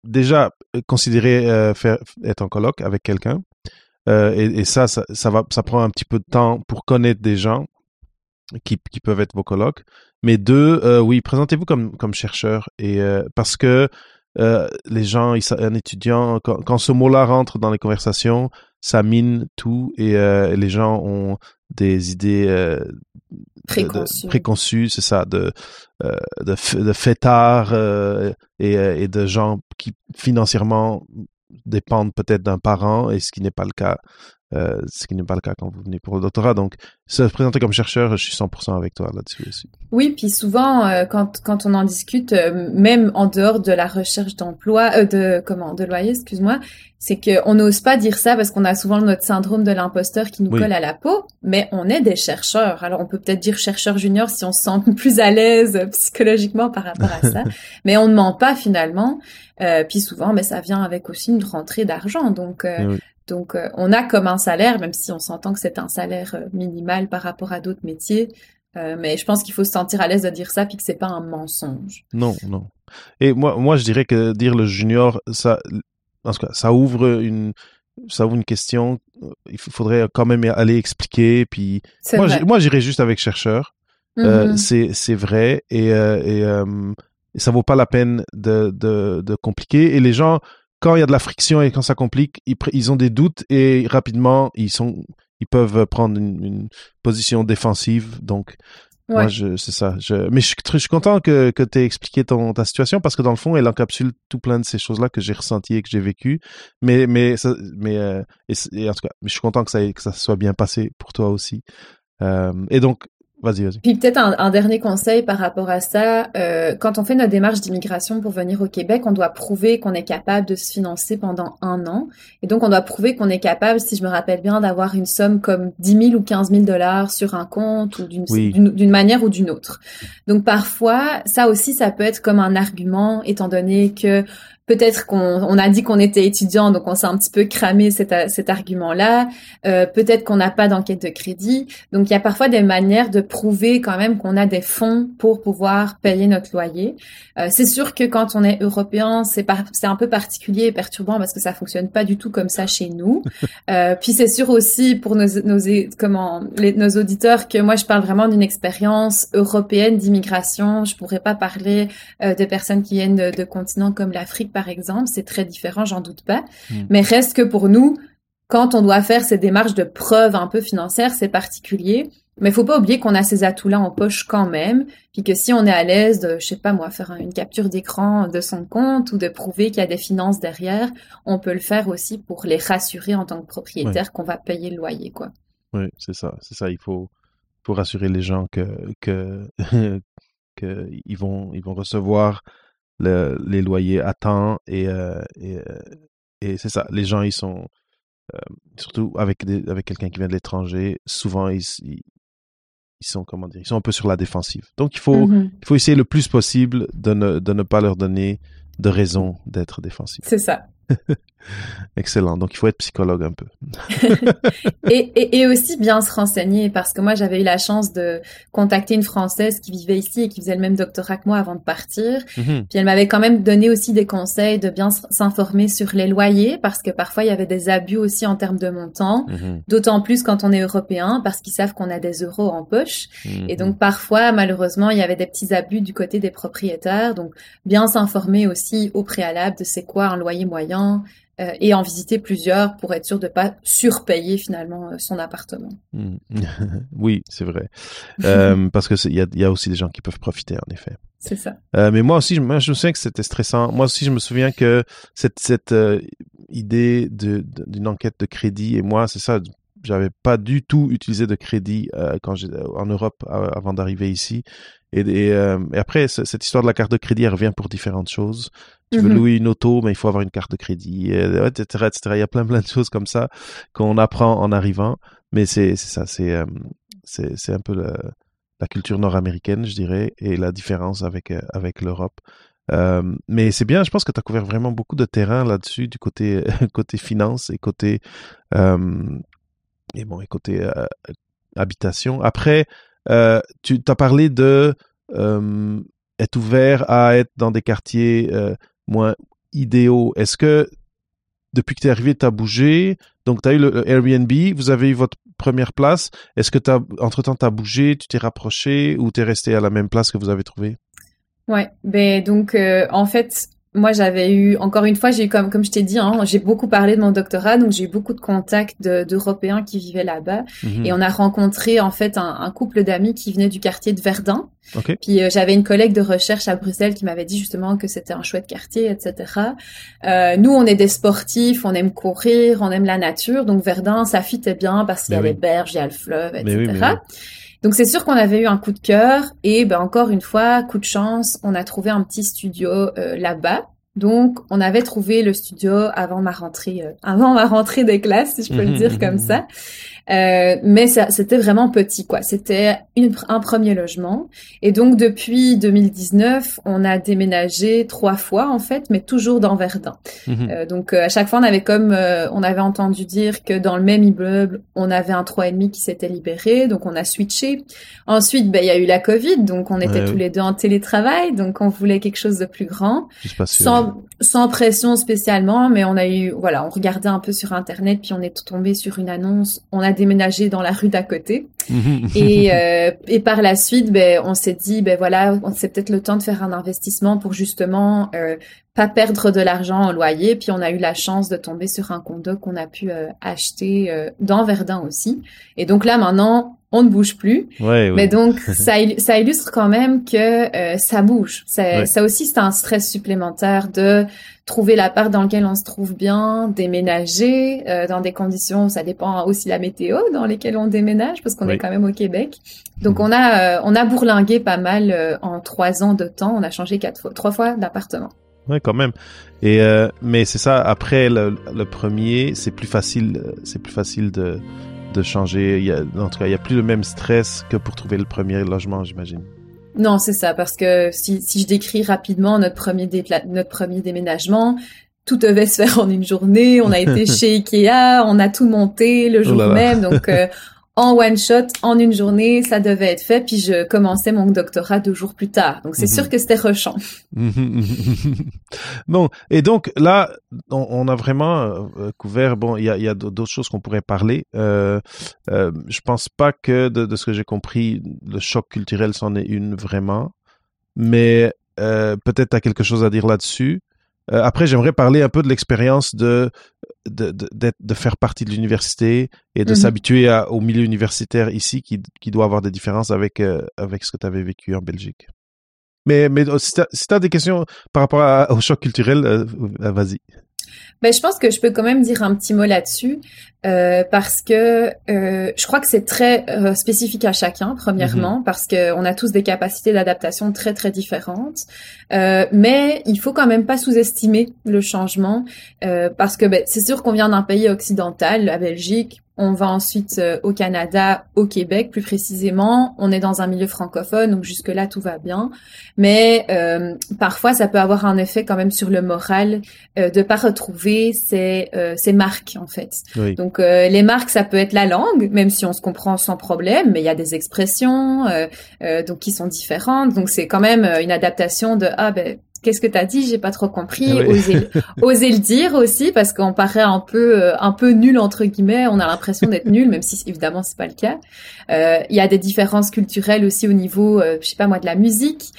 déjà, considérez être en coloc avec quelqu'un. Et ça prend un petit peu de temps pour connaître des gens qui peuvent être vos colocs. Mais 2, oui, présentez-vous comme chercheur parce que les gens, un étudiant, quand ce mot-là rentre dans les conversations, ça mine tout et les gens ont des idées préconçues, c'est ça, de fêtards et de gens qui financièrement dépendent peut-être d'un parent, et ce qui n'est pas le cas quand vous venez pour le doctorat. Donc, se présenter comme chercheur, je suis 100% avec toi là-dessus aussi. Oui, puis souvent, quand on en discute, même en dehors de la recherche d'emploi, de loyer, excuse-moi, c'est qu'on n'ose pas dire ça parce qu'on a souvent notre syndrome de l'imposteur qui nous colle à la peau, mais on est des chercheurs. Alors, on peut peut-être dire chercheur junior si on se sent plus à l'aise psychologiquement par rapport à ça, mais on ne ment pas finalement. Puis souvent, mais ça vient avec aussi une rentrée d'argent, donc... Donc, on a comme un salaire, même si on s'entend que c'est un salaire minimal par rapport à d'autres métiers. Mais je pense qu'il faut se sentir à l'aise de dire ça, puis que c'est pas un mensonge. Non, non. Et moi, je dirais que dire le junior, ça ouvre une question. Il faudrait quand même aller expliquer. Puis moi, j'irais juste avec chercheur. Mm-hmm. C'est vrai, et ça vaut pas la peine de compliquer. Et les gens, quand il y a de la friction et quand ça complique, ils ont des doutes et rapidement, ils peuvent prendre une position défensive. Donc, moi, c'est ça. Mais je suis content que tu aies expliqué ta situation parce que dans le fond, elle encapsule tout plein de ces choses-là que j'ai ressenties et que j'ai vécues. Mais en tout cas, je suis content que ça soit bien passé pour toi aussi. Et donc, vas-y. Puis peut-être un dernier conseil par rapport à ça, quand on fait notre démarche d'immigration pour venir au Québec, on doit prouver qu'on est capable de se financer pendant 1 an. Et donc, on doit prouver qu'on est capable, si je me rappelle bien, d'avoir une somme comme 10 000 ou 15 000 $ sur un compte ou d'une manière ou d'une autre. Donc, parfois, ça aussi, ça peut être comme un argument, étant donné que peut-être qu'on a dit qu'on était étudiant, donc on s'est un petit peu cramé cet argument-là. Peut-être qu'on n'a pas d'enquête de crédit. Donc, il y a parfois des manières de prouver quand même qu'on a des fonds pour pouvoir payer notre loyer. C'est sûr que quand on est européen, c'est un peu particulier et perturbant parce que ça fonctionne pas du tout comme ça chez nous. Puis, c'est sûr aussi pour nos auditeurs que moi, je parle vraiment d'une expérience européenne d'immigration. Je pourrais pas parler de personnes qui viennent de continents comme l'Afrique, par exemple, c'est très différent, j'en doute pas. Mais reste que pour nous, quand on doit faire ces démarches de preuve un peu financières, c'est particulier. Mais faut pas oublier qu'on a ces atouts-là en poche quand même, puis que si on est à l'aise de, je sais pas moi, faire une capture d'écran de son compte ou de prouver qu'il y a des finances derrière, on peut le faire aussi pour les rassurer en tant que propriétaire qu'on va payer le loyer, quoi. Oui, c'est ça. Il faut rassurer les gens que ils vont recevoir les loyers à temps et c'est ça. Les gens, ils sont surtout avec quelqu'un qui vient de l'étranger, souvent ils sont, comment dire, ils sont un peu sur la défensive. Donc il faut essayer le plus possible de ne pas leur donner de raison d'être défensif. C'est ça. Excellent. Donc, il faut être psychologue un peu. et aussi bien se renseigner, parce que moi, j'avais eu la chance de contacter une Française qui vivait ici et qui faisait le même doctorat que moi avant de partir. Mm-hmm. Puis, elle m'avait quand même donné aussi des conseils de bien s'informer sur les loyers, parce que parfois, il y avait des abus aussi en termes de montant, d'autant plus quand on est européen, parce qu'ils savent qu'on a des euros en poche. Mm-hmm. Et donc, parfois, malheureusement, il y avait des petits abus du côté des propriétaires. Donc, bien s'informer aussi au préalable de c'est quoi un loyer moyen, et en visiter plusieurs pour être sûr de ne pas surpayer finalement son appartement. Oui, c'est vrai. Parce qu'il y a aussi des gens qui peuvent profiter, en effet. C'est ça. Mais moi aussi, je me souviens que c'était stressant. Moi aussi, je me souviens que cette idée d'une enquête de crédit, et moi, c'est ça, j'avais pas du tout utilisé de crédit quand j'étais en Europe avant d'arriver ici. Et après, cette histoire de la carte de crédit, elle revient pour différentes choses. Tu veux louer une auto, mais il faut avoir une carte de crédit, etc., etc. Il y a plein de choses comme ça qu'on apprend en arrivant. Mais c'est un peu la culture nord-américaine, je dirais, et la différence avec l'Europe. Mais c'est bien, je pense que tu as couvert vraiment beaucoup de terrain là-dessus, du côté finance et côté habitation. Après, tu as parlé de être ouvert à être dans des quartiers moins idéaux. Est-ce que depuis que tu es arrivé, tu as bougé? Donc, tu as eu le Airbnb, vous avez eu votre première place. Est-ce que entre-temps, tu as bougé, tu t'es rapproché ou tu es resté à la même place que vous avez trouvée? Ouais, ben donc en fait, moi j'avais eu, encore une fois, j'ai eu comme je t'ai dit, hein, j'ai beaucoup parlé de mon doctorat, donc j'ai eu beaucoup de contacts d'Européens qui vivaient là-bas, et on a rencontré en fait un couple d'amis qui venaient du quartier de Verdun. Okay. Puis j'avais une collègue de recherche à Bruxelles qui m'avait dit justement que c'était un chouette quartier, etc. Nous, on est des sportifs, on aime courir, on aime la nature, donc Verdun, ça fitait bien parce qu'il y a les berges, il y a le fleuve, etc. Mais oui. Donc, c'est sûr qu'on avait eu un coup de cœur et ben, encore une fois, coup de chance, on a trouvé un petit studio là-bas. Donc, on avait trouvé le studio avant ma rentrée des classes, si je peux le dire comme ça. Mais ça, c'était vraiment petit, quoi. C'était un premier logement. Et donc, depuis 2019, on a déménagé 3 fois, en fait, mais toujours dans Verdun. Donc, à chaque fois, on avait entendu dire que dans le même immeuble, on avait un 3,5 qui s'était libéré. Donc, on a switché. Ensuite, ben, il y a eu la COVID. Donc, on était tous les deux en télétravail. Donc, on voulait quelque chose de plus grand. Sans pression spécialement, mais on regardait un peu sur Internet, puis on est tombé sur une annonce. On a déménagé dans la rue d'à côté. Et par la suite, ben, on s'est dit, ben voilà, c'est peut-être le temps de faire un investissement pour justement pas perdre de l'argent en loyer. Puis on a eu la chance de tomber sur un condo qu'on a pu acheter dans Verdun aussi. Et donc là, maintenant, on ne bouge plus. Ouais. Mais donc, ça illustre quand même que ça bouge. Ça aussi, c'est un stress supplémentaire de trouver l'appart dans lequel on se trouve bien, déménager dans des conditions, ça dépend aussi de la météo dans lesquelles on déménage, parce qu'on est quand même au Québec. Donc, on a bourlingué pas mal en 3 ans de temps. On a changé 3 fois d'appartement. Ouais, quand même. Et mais c'est ça, après le premier, c'est plus facile de changer. En tout cas, il n'y a plus le même stress que pour trouver le premier logement, j'imagine. Non, c'est ça, parce que si je décris rapidement notre premier déménagement, tout devait se faire en une journée. On a été chez Ikea, on a tout monté le jour même. Donc, en one shot, en une journée, ça devait être fait. Puis je commençais mon doctorat 2 jours plus tard. Donc, c'est sûr que c'était rushant. Bon, et donc là, on a vraiment couvert. Bon, il y a d'autres choses qu'on pourrait parler. Je pense pas que, de ce que j'ai compris, le choc culturel, c'en est une vraiment. Mais peut-être tu as quelque chose à dire là-dessus. Après, j'aimerais parler un peu de l'expérience de faire partie de l'université et de s'habituer au milieu universitaire ici qui doit avoir des différences avec ce que tu avais vécu en Belgique. Mais si tu as des questions par rapport au choc culturel, vas-y. Ben, je pense que je peux quand même dire un petit mot là-dessus parce que je crois que c'est très spécifique à chacun, premièrement, parce qu'on a tous des capacités d'adaptation très, très différentes. Mais il faut quand même pas sous-estimer le changement parce que ben, c'est sûr qu'on vient d'un pays occidental, la Belgique. On va ensuite au Canada, au Québec plus précisément. On est dans un milieu francophone, donc jusque-là, tout va bien. Mais parfois, ça peut avoir un effet quand même sur le moral de pas retrouver ces marques, en fait. Oui. Donc, les marques, ça peut être la langue, même si on se comprend sans problème, mais il y a des expressions donc qui sont différentes. Donc, c'est quand même une adaptation de « Ah, ben... » Qu'est-ce que t'as dit? J'ai pas trop compris. Oui. Oser le dire aussi, parce qu'on paraît un peu nul, entre guillemets. On a l'impression d'être nul, même si, évidemment, c'est pas le cas. Il y a des différences culturelles aussi au niveau, je sais pas moi, de la musique.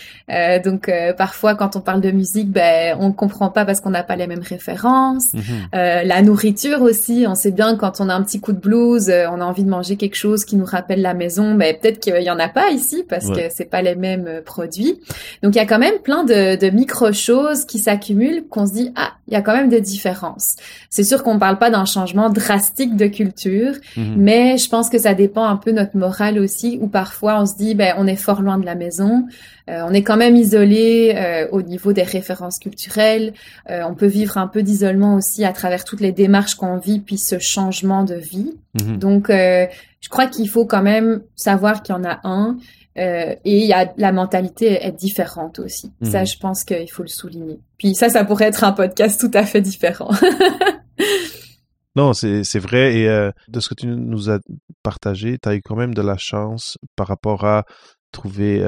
Donc, parfois, quand on parle de musique, ben, on comprend pas parce qu'on n'a pas les mêmes références. La nourriture aussi. On sait bien, quand on a un petit coup de blues, on a envie de manger quelque chose qui nous rappelle la maison. Ben, peut-être qu'il y en a pas ici, parce que c'est pas les mêmes produits. Donc, il y a quand même plein de micro micro-choses qui s'accumulent qu'on se dit « Ah, il y a quand même des différences ». C'est sûr qu'on ne parle pas d'un changement drastique de culture, mais je pense que ça dépend un peu notre morale aussi, où parfois on se dit « ben on est fort loin de la maison, on est quand même isolé au niveau des références culturelles, on peut vivre un peu d'isolement aussi à travers toutes les démarches qu'on vit, puis ce changement de vie ». Donc, je crois qu'il faut quand même savoir qu'il y en a un, et il y a la mentalité est différente aussi. Ça, je pense qu'il faut le souligner. Puis ça pourrait être un podcast tout à fait différent. Non, c'est vrai. Et de ce que tu nous as partagé, tu as eu quand même de la chance par rapport à trouver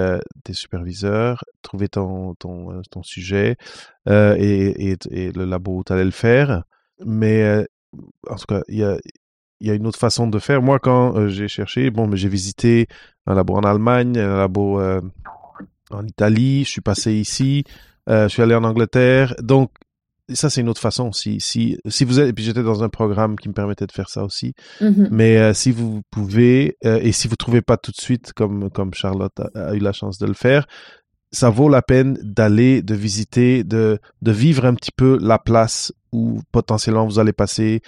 des superviseurs, trouver ton sujet et le labo où tu allais le faire. Mais en tout cas, il y a une autre façon de faire. Moi, quand j'ai cherché, mais j'ai visité un labo en Allemagne, un labo en Italie, je suis passé ici, je suis allé en Angleterre. Donc, ça, c'est une autre façon. Si vous êtes, et puis j'étais dans un programme qui me permettait de faire ça aussi. Mais si vous pouvez, et si vous ne trouvez pas tout de suite, comme Charlotte a eu la chance de le faire, ça vaut la peine d'aller, de visiter, de vivre un petit peu la place où potentiellement vous allez passer,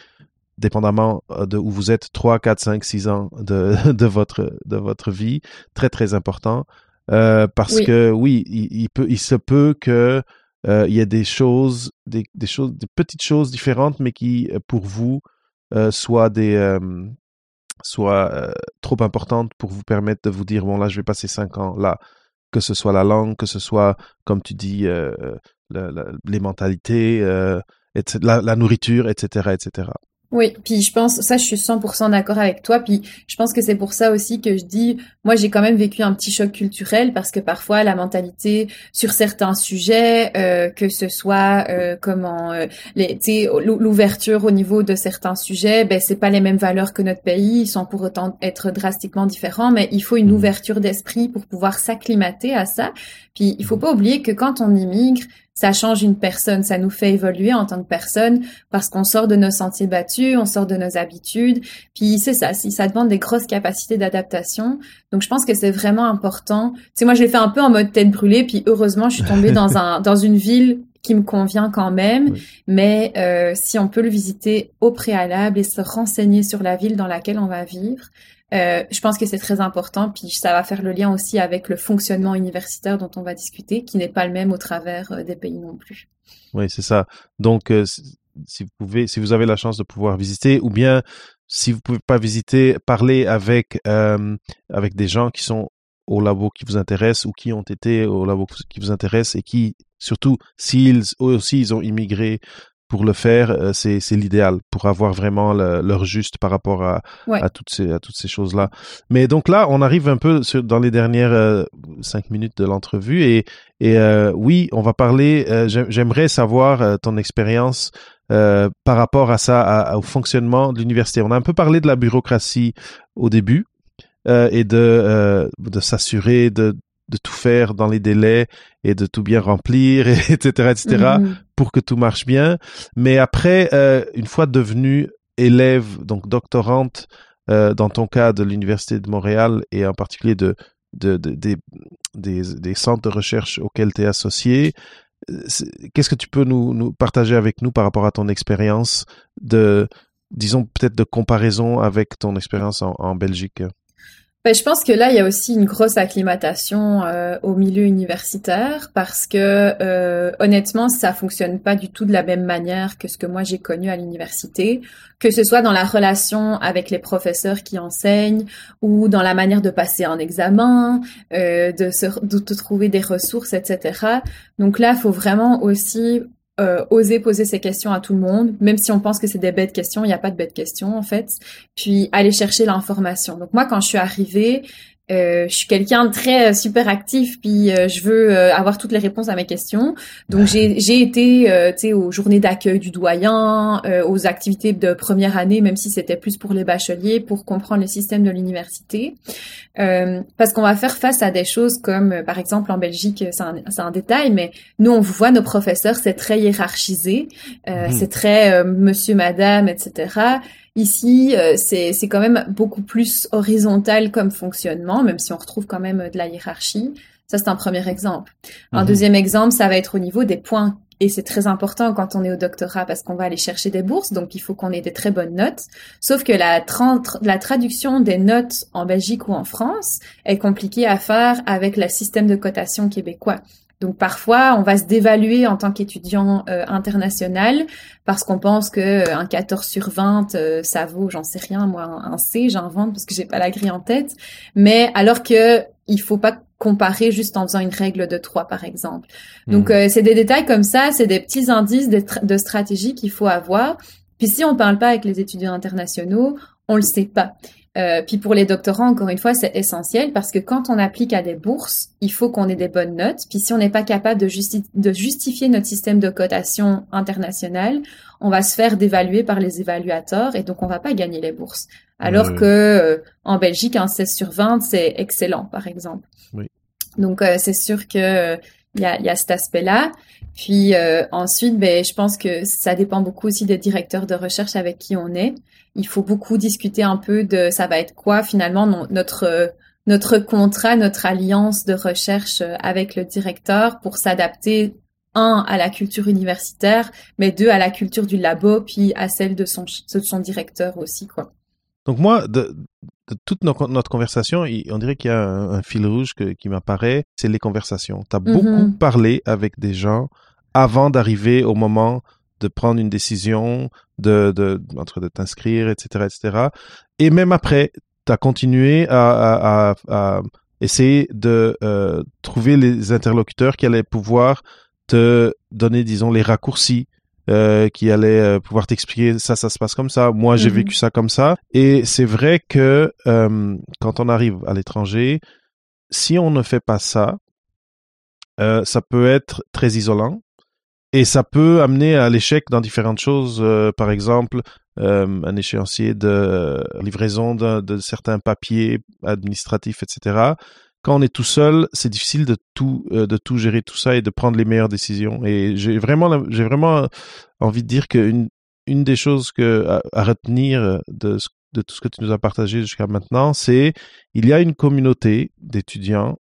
dépendamment de où vous êtes, 3, 4, 5, 6 ans de votre vie, très, très important. Parce que, oui, il se peut que il y ait des petites choses différentes, mais qui, pour vous, soient trop importantes pour vous permettre de vous dire, bon, là, je vais passer 5 ans là. Que ce soit la langue, que ce soit, comme tu dis, les mentalités, la nourriture, etc., etc. Oui, puis je pense, ça je suis 100% d'accord avec toi, puis je pense que c'est pour ça aussi que je dis, moi j'ai quand même vécu un petit choc culturel, parce que parfois la mentalité sur certains sujets, que ce soit l'ouverture au niveau de certains sujets, ben c'est pas les mêmes valeurs que notre pays, ils sont pour autant être drastiquement différents, mais il faut une ouverture d'esprit pour pouvoir s'acclimater à ça, puis il faut pas oublier que quand on immigre, ça change une personne, ça nous fait évoluer en tant que personne parce qu'on sort de nos sentiers battus, on sort de nos habitudes. Puis c'est ça, ça demande des grosses capacités d'adaptation. Donc je pense que c'est vraiment important. Tu sais, moi je l'ai fait un peu en mode tête brûlée, puis heureusement je suis tombée dans une ville qui me convient quand même. Oui. Mais si on peut le visiter au préalable et se renseigner sur la ville dans laquelle on va vivre, je pense que c'est très important, puis ça va faire le lien aussi avec le fonctionnement universitaire dont on va discuter, qui n'est pas le même au travers des pays non plus. Oui, c'est ça. Donc, si vous avez la chance de pouvoir visiter, ou bien si vous ne pouvez pas visiter, parlez avec des gens qui sont au labo qui vous intéressent ou qui ont été au labo qui vous intéressent et qui, surtout, s'ils eux aussi ils ont immigré pour le faire, c'est l'idéal, pour avoir vraiment leur juste par rapport à toutes ces choses-là. Mais donc là, on arrive un peu dans les dernières 5 minutes de l'entrevue et oui, on va parler, j'aimerais savoir ton expérience par rapport à ça, au fonctionnement de l'université. On a un peu parlé de la bureaucratie au début et de s'assurer de tout faire dans les délais et de tout bien remplir, etc., pour que tout marche bien. Mais après, une fois devenue élève, donc doctorante, dans ton cas de l'Université de Montréal et en particulier des centres de recherche auxquels tu es associé, qu'est-ce que tu peux nous partager avec nous par rapport à ton expérience disons peut-être de comparaison avec ton expérience en Belgique? Ben, je pense que là, il y a aussi une grosse acclimatation au milieu universitaire parce que honnêtement, ça fonctionne pas du tout de la même manière que ce que moi j'ai connu à l'université, que ce soit dans la relation avec les professeurs qui enseignent ou dans la manière de passer un examen, de trouver des ressources, etc. Donc là, il faut vraiment aussi oser poser ces questions à tout le monde, même si on pense que c'est des bêtes questions, il n'y a pas de bêtes questions en fait, puis aller chercher l'information. Donc moi quand je suis arrivée, je suis quelqu'un de très super actif, puis je veux avoir toutes les réponses à mes questions. Donc j'ai été, tu sais, aux journées d'accueil du doyen, aux activités de première année, même si c'était plus pour les bacheliers, pour comprendre le système de l'université, parce qu'on va faire face à des choses comme, par exemple, en Belgique, c'est un détail, mais nous on voit nos professeurs, c'est très hiérarchisé, c'est très monsieur, madame, etc. Ici, c'est quand même beaucoup plus horizontal comme fonctionnement, même si on retrouve quand même de la hiérarchie. Ça, c'est un premier exemple. Un deuxième exemple, ça va être au niveau des points. Et c'est très important quand on est au doctorat parce qu'on va aller chercher des bourses, donc il faut qu'on ait des très bonnes notes. Sauf que la traduction des notes en Belgique ou en France est compliquée à faire avec le système de cotation québécois. Donc parfois, on va se dévaluer en tant qu'étudiant international parce qu'on pense qu'un 14 sur 20, ça vaut, j'en sais rien, moi, un C, j'invente parce que j'ai pas la grille en tête. Mais alors que il faut pas comparer juste en faisant une règle de 3, par exemple. Donc, c'est des détails comme ça, c'est des petits indices de stratégie qu'il faut avoir. Puis si on parle pas avec les étudiants internationaux, on le sait pas. Puis pour les doctorants, encore une fois, c'est essentiel parce que quand on applique à des bourses, il faut qu'on ait des bonnes notes. Puis si on n'est pas capable de justifier notre système de cotation internationale, on va se faire dévaluer par les évaluateurs et donc on va pas gagner les bourses. Alors que en Belgique, un 16 sur 20, c'est excellent, par exemple. Oui. Donc c'est sûr que il y a cet aspect-là. Puis ensuite, je pense que ça dépend beaucoup aussi des directeurs de recherche avec qui on est. Il faut beaucoup discuter un peu de ça va être quoi finalement notre contrat, notre alliance de recherche avec le directeur pour s'adapter, 1, à la culture universitaire, mais 2, à la culture du labo, puis à celle de son directeur aussi, quoi. Donc moi, de toute notre conversation, on dirait qu'il y a un fil rouge qui m'apparaît, c'est les conversations. Tu as beaucoup parlé avec des gens avant d'arriver au moment de prendre une décision, de t'inscrire, etc., etc. Et même après, tu as continué à essayer de trouver les interlocuteurs qui allaient pouvoir te donner, disons, les raccourcis. Qui allait pouvoir t'expliquer ça se passe comme ça, moi j'ai vécu ça comme ça. Et c'est vrai que quand on arrive à l'étranger, si on ne fait pas ça, ça peut être très isolant et ça peut amener à l'échec dans différentes choses. Par exemple, un échéancier de livraison de certains papiers administratifs, etc. Quand on est tout seul, c'est difficile de tout gérer tout ça et de prendre les meilleures décisions. Et j'ai vraiment envie de dire qu'une des choses à retenir de tout ce que tu nous as partagé jusqu'à maintenant, c'est il y a une communauté d'étudiants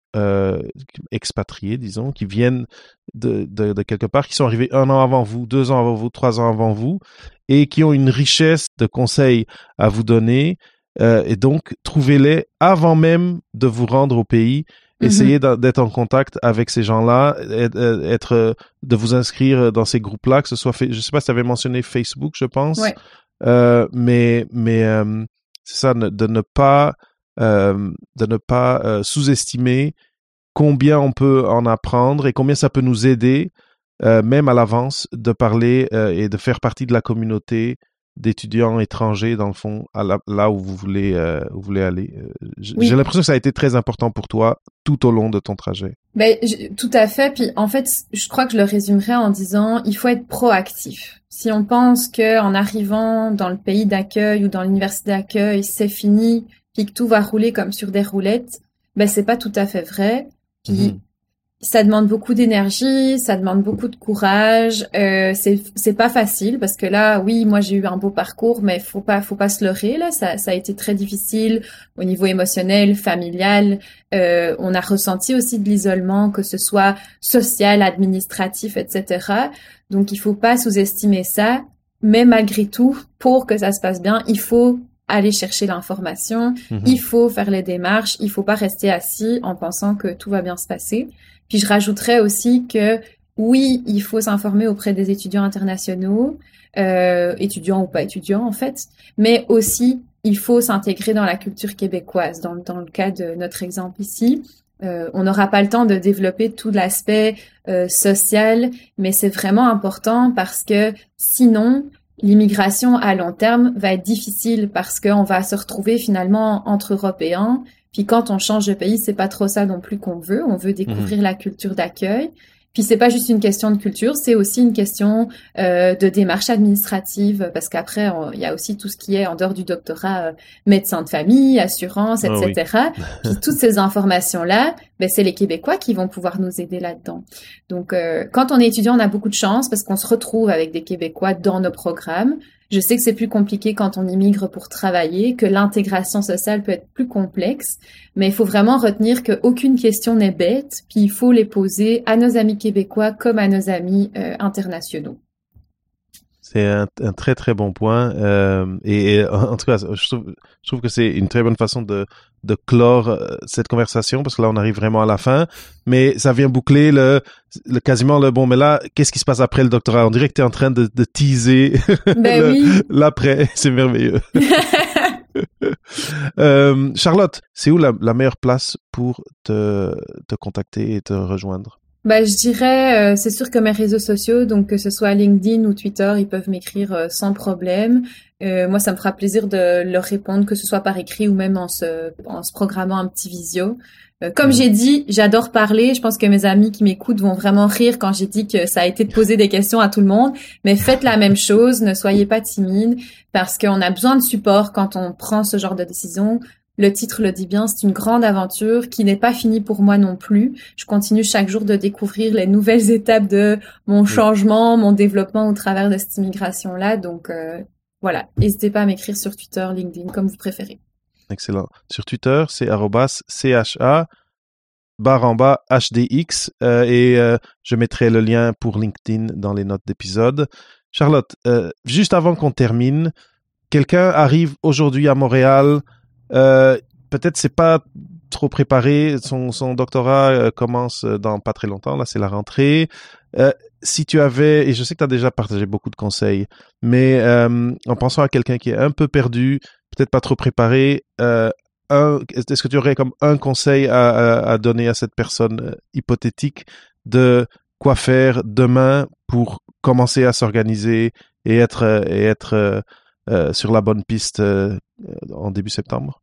expatriés, disons, qui viennent de quelque part, qui sont arrivés 1 an avant vous, 2 ans avant vous, 3 ans avant vous, et qui ont une richesse de conseils à vous donner. Et donc, trouvez-les avant même de vous rendre au pays. Essayez d'être en contact avec ces gens-là, de vous inscrire dans ces groupes-là, que ce soit... je ne sais pas si tu avais mentionné Facebook, je pense. Ouais. Mais c'est ça, de ne pas sous-estimer combien on peut en apprendre et combien ça peut nous aider, même à l'avance, de parler et de faire partie de la communauté d'étudiants étrangers, dans le fond, là où vous voulez aller. J'ai l'impression que ça a été très important pour toi tout au long de ton trajet. Tout à fait. Puis, en fait, je crois que je le résumerai en disant, il faut être proactif. Si on pense qu'en arrivant dans le pays d'accueil ou dans l'université d'accueil, c'est fini, puis que tout va rouler comme sur des roulettes, c'est pas tout à fait vrai. Puis, ça demande beaucoup d'énergie, ça demande beaucoup de courage, c'est pas facile parce que là, oui, moi j'ai eu un beau parcours, mais faut pas se leurrer, là, ça a été très difficile au niveau émotionnel, familial, on a ressenti aussi de l'isolement, que ce soit social, administratif, etc. Donc il faut pas sous-estimer ça, mais malgré tout, pour que ça se passe bien, il faut aller chercher l'information, il faut faire les démarches, il faut pas rester assis en pensant que tout va bien se passer. Puis je rajouterais aussi que oui, il faut s'informer auprès des étudiants internationaux, étudiants ou pas étudiants en fait, mais aussi il faut s'intégrer dans la culture québécoise. Dans le cas de notre exemple ici, on n'aura pas le temps de développer tout l'aspect social, mais c'est vraiment important parce que sinon, l'immigration à long terme va être difficile parce qu'on va se retrouver finalement entre Européens. Puis quand on change de pays, c'est pas trop ça non plus qu'on veut. On veut découvrir la culture d'accueil. Puis c'est pas juste une question de culture, c'est aussi une question de démarche administrative parce qu'après il y a aussi tout ce qui est en dehors du doctorat, médecin de famille, assurance, etc. Oui. Puis toutes ces informations là, c'est les Québécois qui vont pouvoir nous aider là-dedans. Donc quand on est étudiant, on a beaucoup de chance parce qu'on se retrouve avec des Québécois dans nos programmes. Je sais que c'est plus compliqué quand on immigre pour travailler, que l'intégration sociale peut être plus complexe, mais il faut vraiment retenir qu'aucune question n'est bête, puis il faut les poser à nos amis québécois comme à nos amis internationaux. C'est un très, très bon point. Et en tout cas, je trouve que c'est une très bonne façon de clore cette conversation, parce que là, on arrive vraiment à la fin. Mais ça vient boucler quasiment le bon. Mais là, qu'est-ce qui se passe après le doctorat? On dirait que tu es en train de teaser oui. L'après. C'est merveilleux. Charlotte, c'est où la meilleure place pour te contacter et te rejoindre? Je dirais, c'est sûr que mes réseaux sociaux, donc que ce soit LinkedIn ou Twitter, ils peuvent m'écrire sans problème. Moi, ça me fera plaisir de leur répondre, que ce soit par écrit ou même en se programmant un petit visio. Comme j'ai dit, j'adore parler. Je pense que mes amis qui m'écoutent vont vraiment rire quand j'ai dit que ça a été de poser des questions à tout le monde. Mais faites la même chose, ne soyez pas timide, parce qu'on a besoin de support quand on prend ce genre de décision. Le titre le dit bien, c'est une grande aventure qui n'est pas finie pour moi non plus. Je continue chaque jour de découvrir les nouvelles étapes de mon changement, mon développement au travers de cette immigration-là. Donc voilà, n'hésitez pas à m'écrire sur Twitter, LinkedIn, comme vous préférez. Excellent. Sur Twitter, c'est @CHA_HDX et je mettrai le lien pour LinkedIn dans les notes d'épisode. Charlotte, juste avant qu'on termine, quelqu'un arrive aujourd'hui à Montréal. Peut-être c'est pas trop préparé, son doctorat commence dans pas très longtemps, là c'est la rentrée. Si tu avais, et je sais que tu as déjà partagé beaucoup de conseils, mais en pensant à quelqu'un qui est un peu perdu, peut-être pas trop préparé, est-ce que tu aurais comme un conseil à donner à cette personne hypothétique de quoi faire demain pour commencer à s'organiser et être sur la bonne piste en début septembre?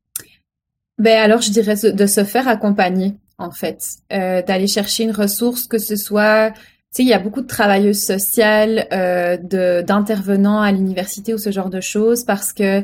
Alors, je dirais de se faire accompagner, en fait. D'aller chercher une ressource, que ce soit... Tu sais, il y a beaucoup de travailleuses sociales, d'intervenants à l'université ou ce genre de choses, parce que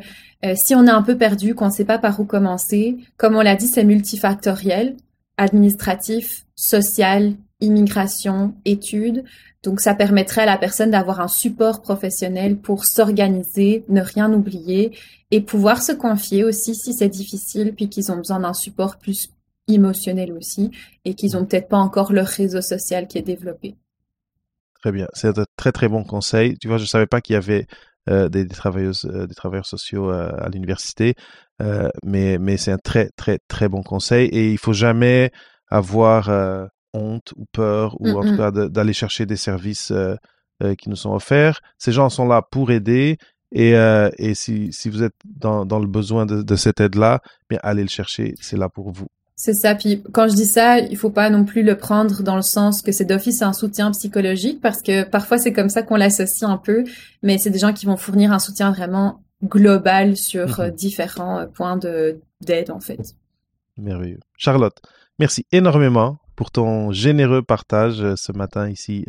si on est un peu perdu, qu'on ne sait pas par où commencer, comme on l'a dit, c'est multifactoriel, administratif, social, immigration, études. Donc, ça permettrait à la personne d'avoir un support professionnel pour s'organiser, ne rien oublier et pouvoir se confier aussi si c'est difficile, puis qu'ils ont besoin d'un support plus émotionnel aussi et qu'ils ont peut-être pas encore leur réseau social qui est développé. Très bien. C'est un très, très bon conseil. Tu vois, je savais pas qu'il y avait des travailleurs sociaux à l'université, mais c'est un très, très, très bon conseil et il faut jamais avoir... honte ou peur ou en tout cas d'aller chercher des services qui nous sont offerts. Ces gens sont là pour aider et si vous êtes dans le besoin de cette aide-là, bien allez le chercher, c'est là pour vous. C'est ça, puis quand je dis ça, il faut pas non plus le prendre dans le sens que c'est d'office un soutien psychologique parce que parfois c'est comme ça qu'on l'associe un peu, mais c'est des gens qui vont fournir un soutien vraiment global sur différents points d'aide en fait. Merveilleux. Charlotte, merci énormément pour ton généreux partage ce matin ici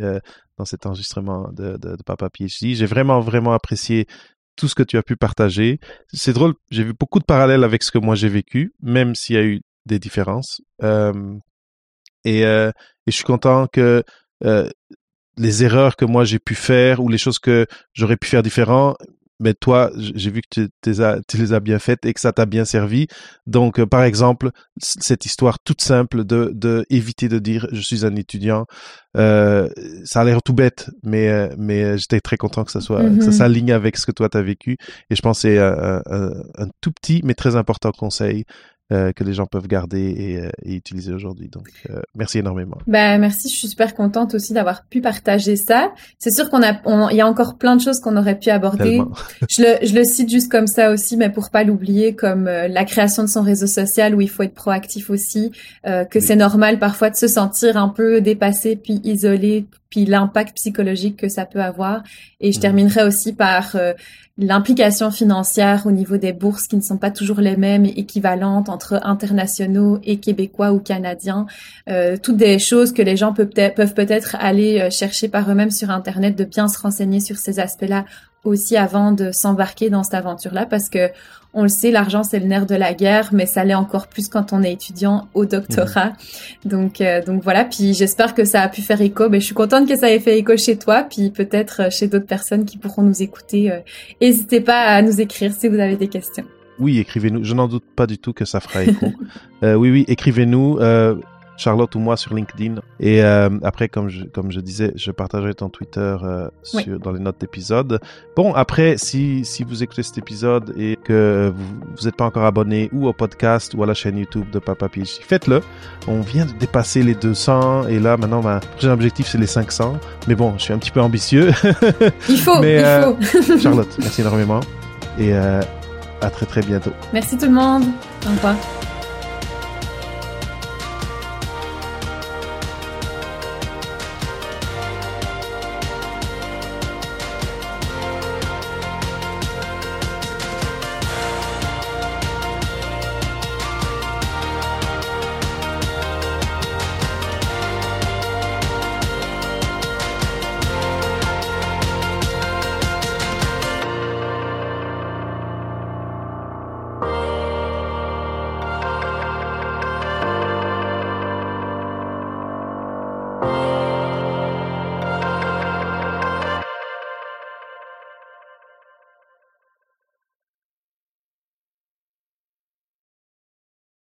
dans cet enregistrement de Papa PhD. J'ai vraiment, vraiment apprécié tout ce que tu as pu partager. C'est drôle, j'ai vu beaucoup de parallèles avec ce que moi j'ai vécu, même s'il y a eu des différences. Et je suis content que les erreurs que moi j'ai pu faire ou les choses que j'aurais pu faire différent, mais toi, j'ai vu que tu les as bien faites et que ça t'a bien servi. Donc, par exemple, cette histoire toute simple de éviter de dire « je suis un étudiant », ça a l'air tout bête, mais j'étais très content que ça s'aligne avec ce que toi t'as vécu. Et je pense que c'est un tout petit mais très important conseil que les gens peuvent garder et utiliser aujourd'hui. Donc, merci énormément. Merci, je suis super contente aussi d'avoir pu partager ça. C'est sûr qu'il y a encore plein de choses qu'on aurait pu aborder. Je le cite juste comme ça aussi, mais pour pas l'oublier, comme la création de son réseau social où il faut être proactif aussi, que oui. C'est normal parfois de se sentir un peu dépassé, puis isolé, puis l'impact psychologique que ça peut avoir. Et je terminerai aussi par l'implication financière au niveau des bourses qui ne sont pas toujours les mêmes et équivalentes entre internationaux et québécois ou canadiens. Toutes des choses que les gens peuvent peut-être aller chercher par eux-mêmes sur Internet, de bien se renseigner sur ces aspects-là aussi avant de s'embarquer dans cette aventure-là, parce que on le sait, l'argent c'est le nerf de la guerre, mais ça l'est encore plus quand on est étudiant au doctorat. Donc voilà, puis j'espère que ça a pu faire écho, mais je suis contente que ça ait fait écho chez toi, puis peut-être chez d'autres personnes qui pourront nous écouter. N'hésitez pas à nous écrire si vous avez des questions. Oui, écrivez-nous, je n'en doute pas du tout que ça fera écho. Oui, écrivez-nous, Charlotte ou moi sur LinkedIn, et après comme je disais, je partagerai ton Twitter dans les notes d'épisode. Bon, après si vous écoutez cet épisode et que vous n'êtes pas encore abonné ou au podcast ou à la chaîne YouTube de Papa PhD, faites-le. On vient de dépasser les 200 et là maintenant mon prochain objectif c'est les 500, mais bon, je suis un petit peu ambitieux. Il faut. Charlotte, merci énormément et à très très bientôt. Merci tout le monde, au revoir.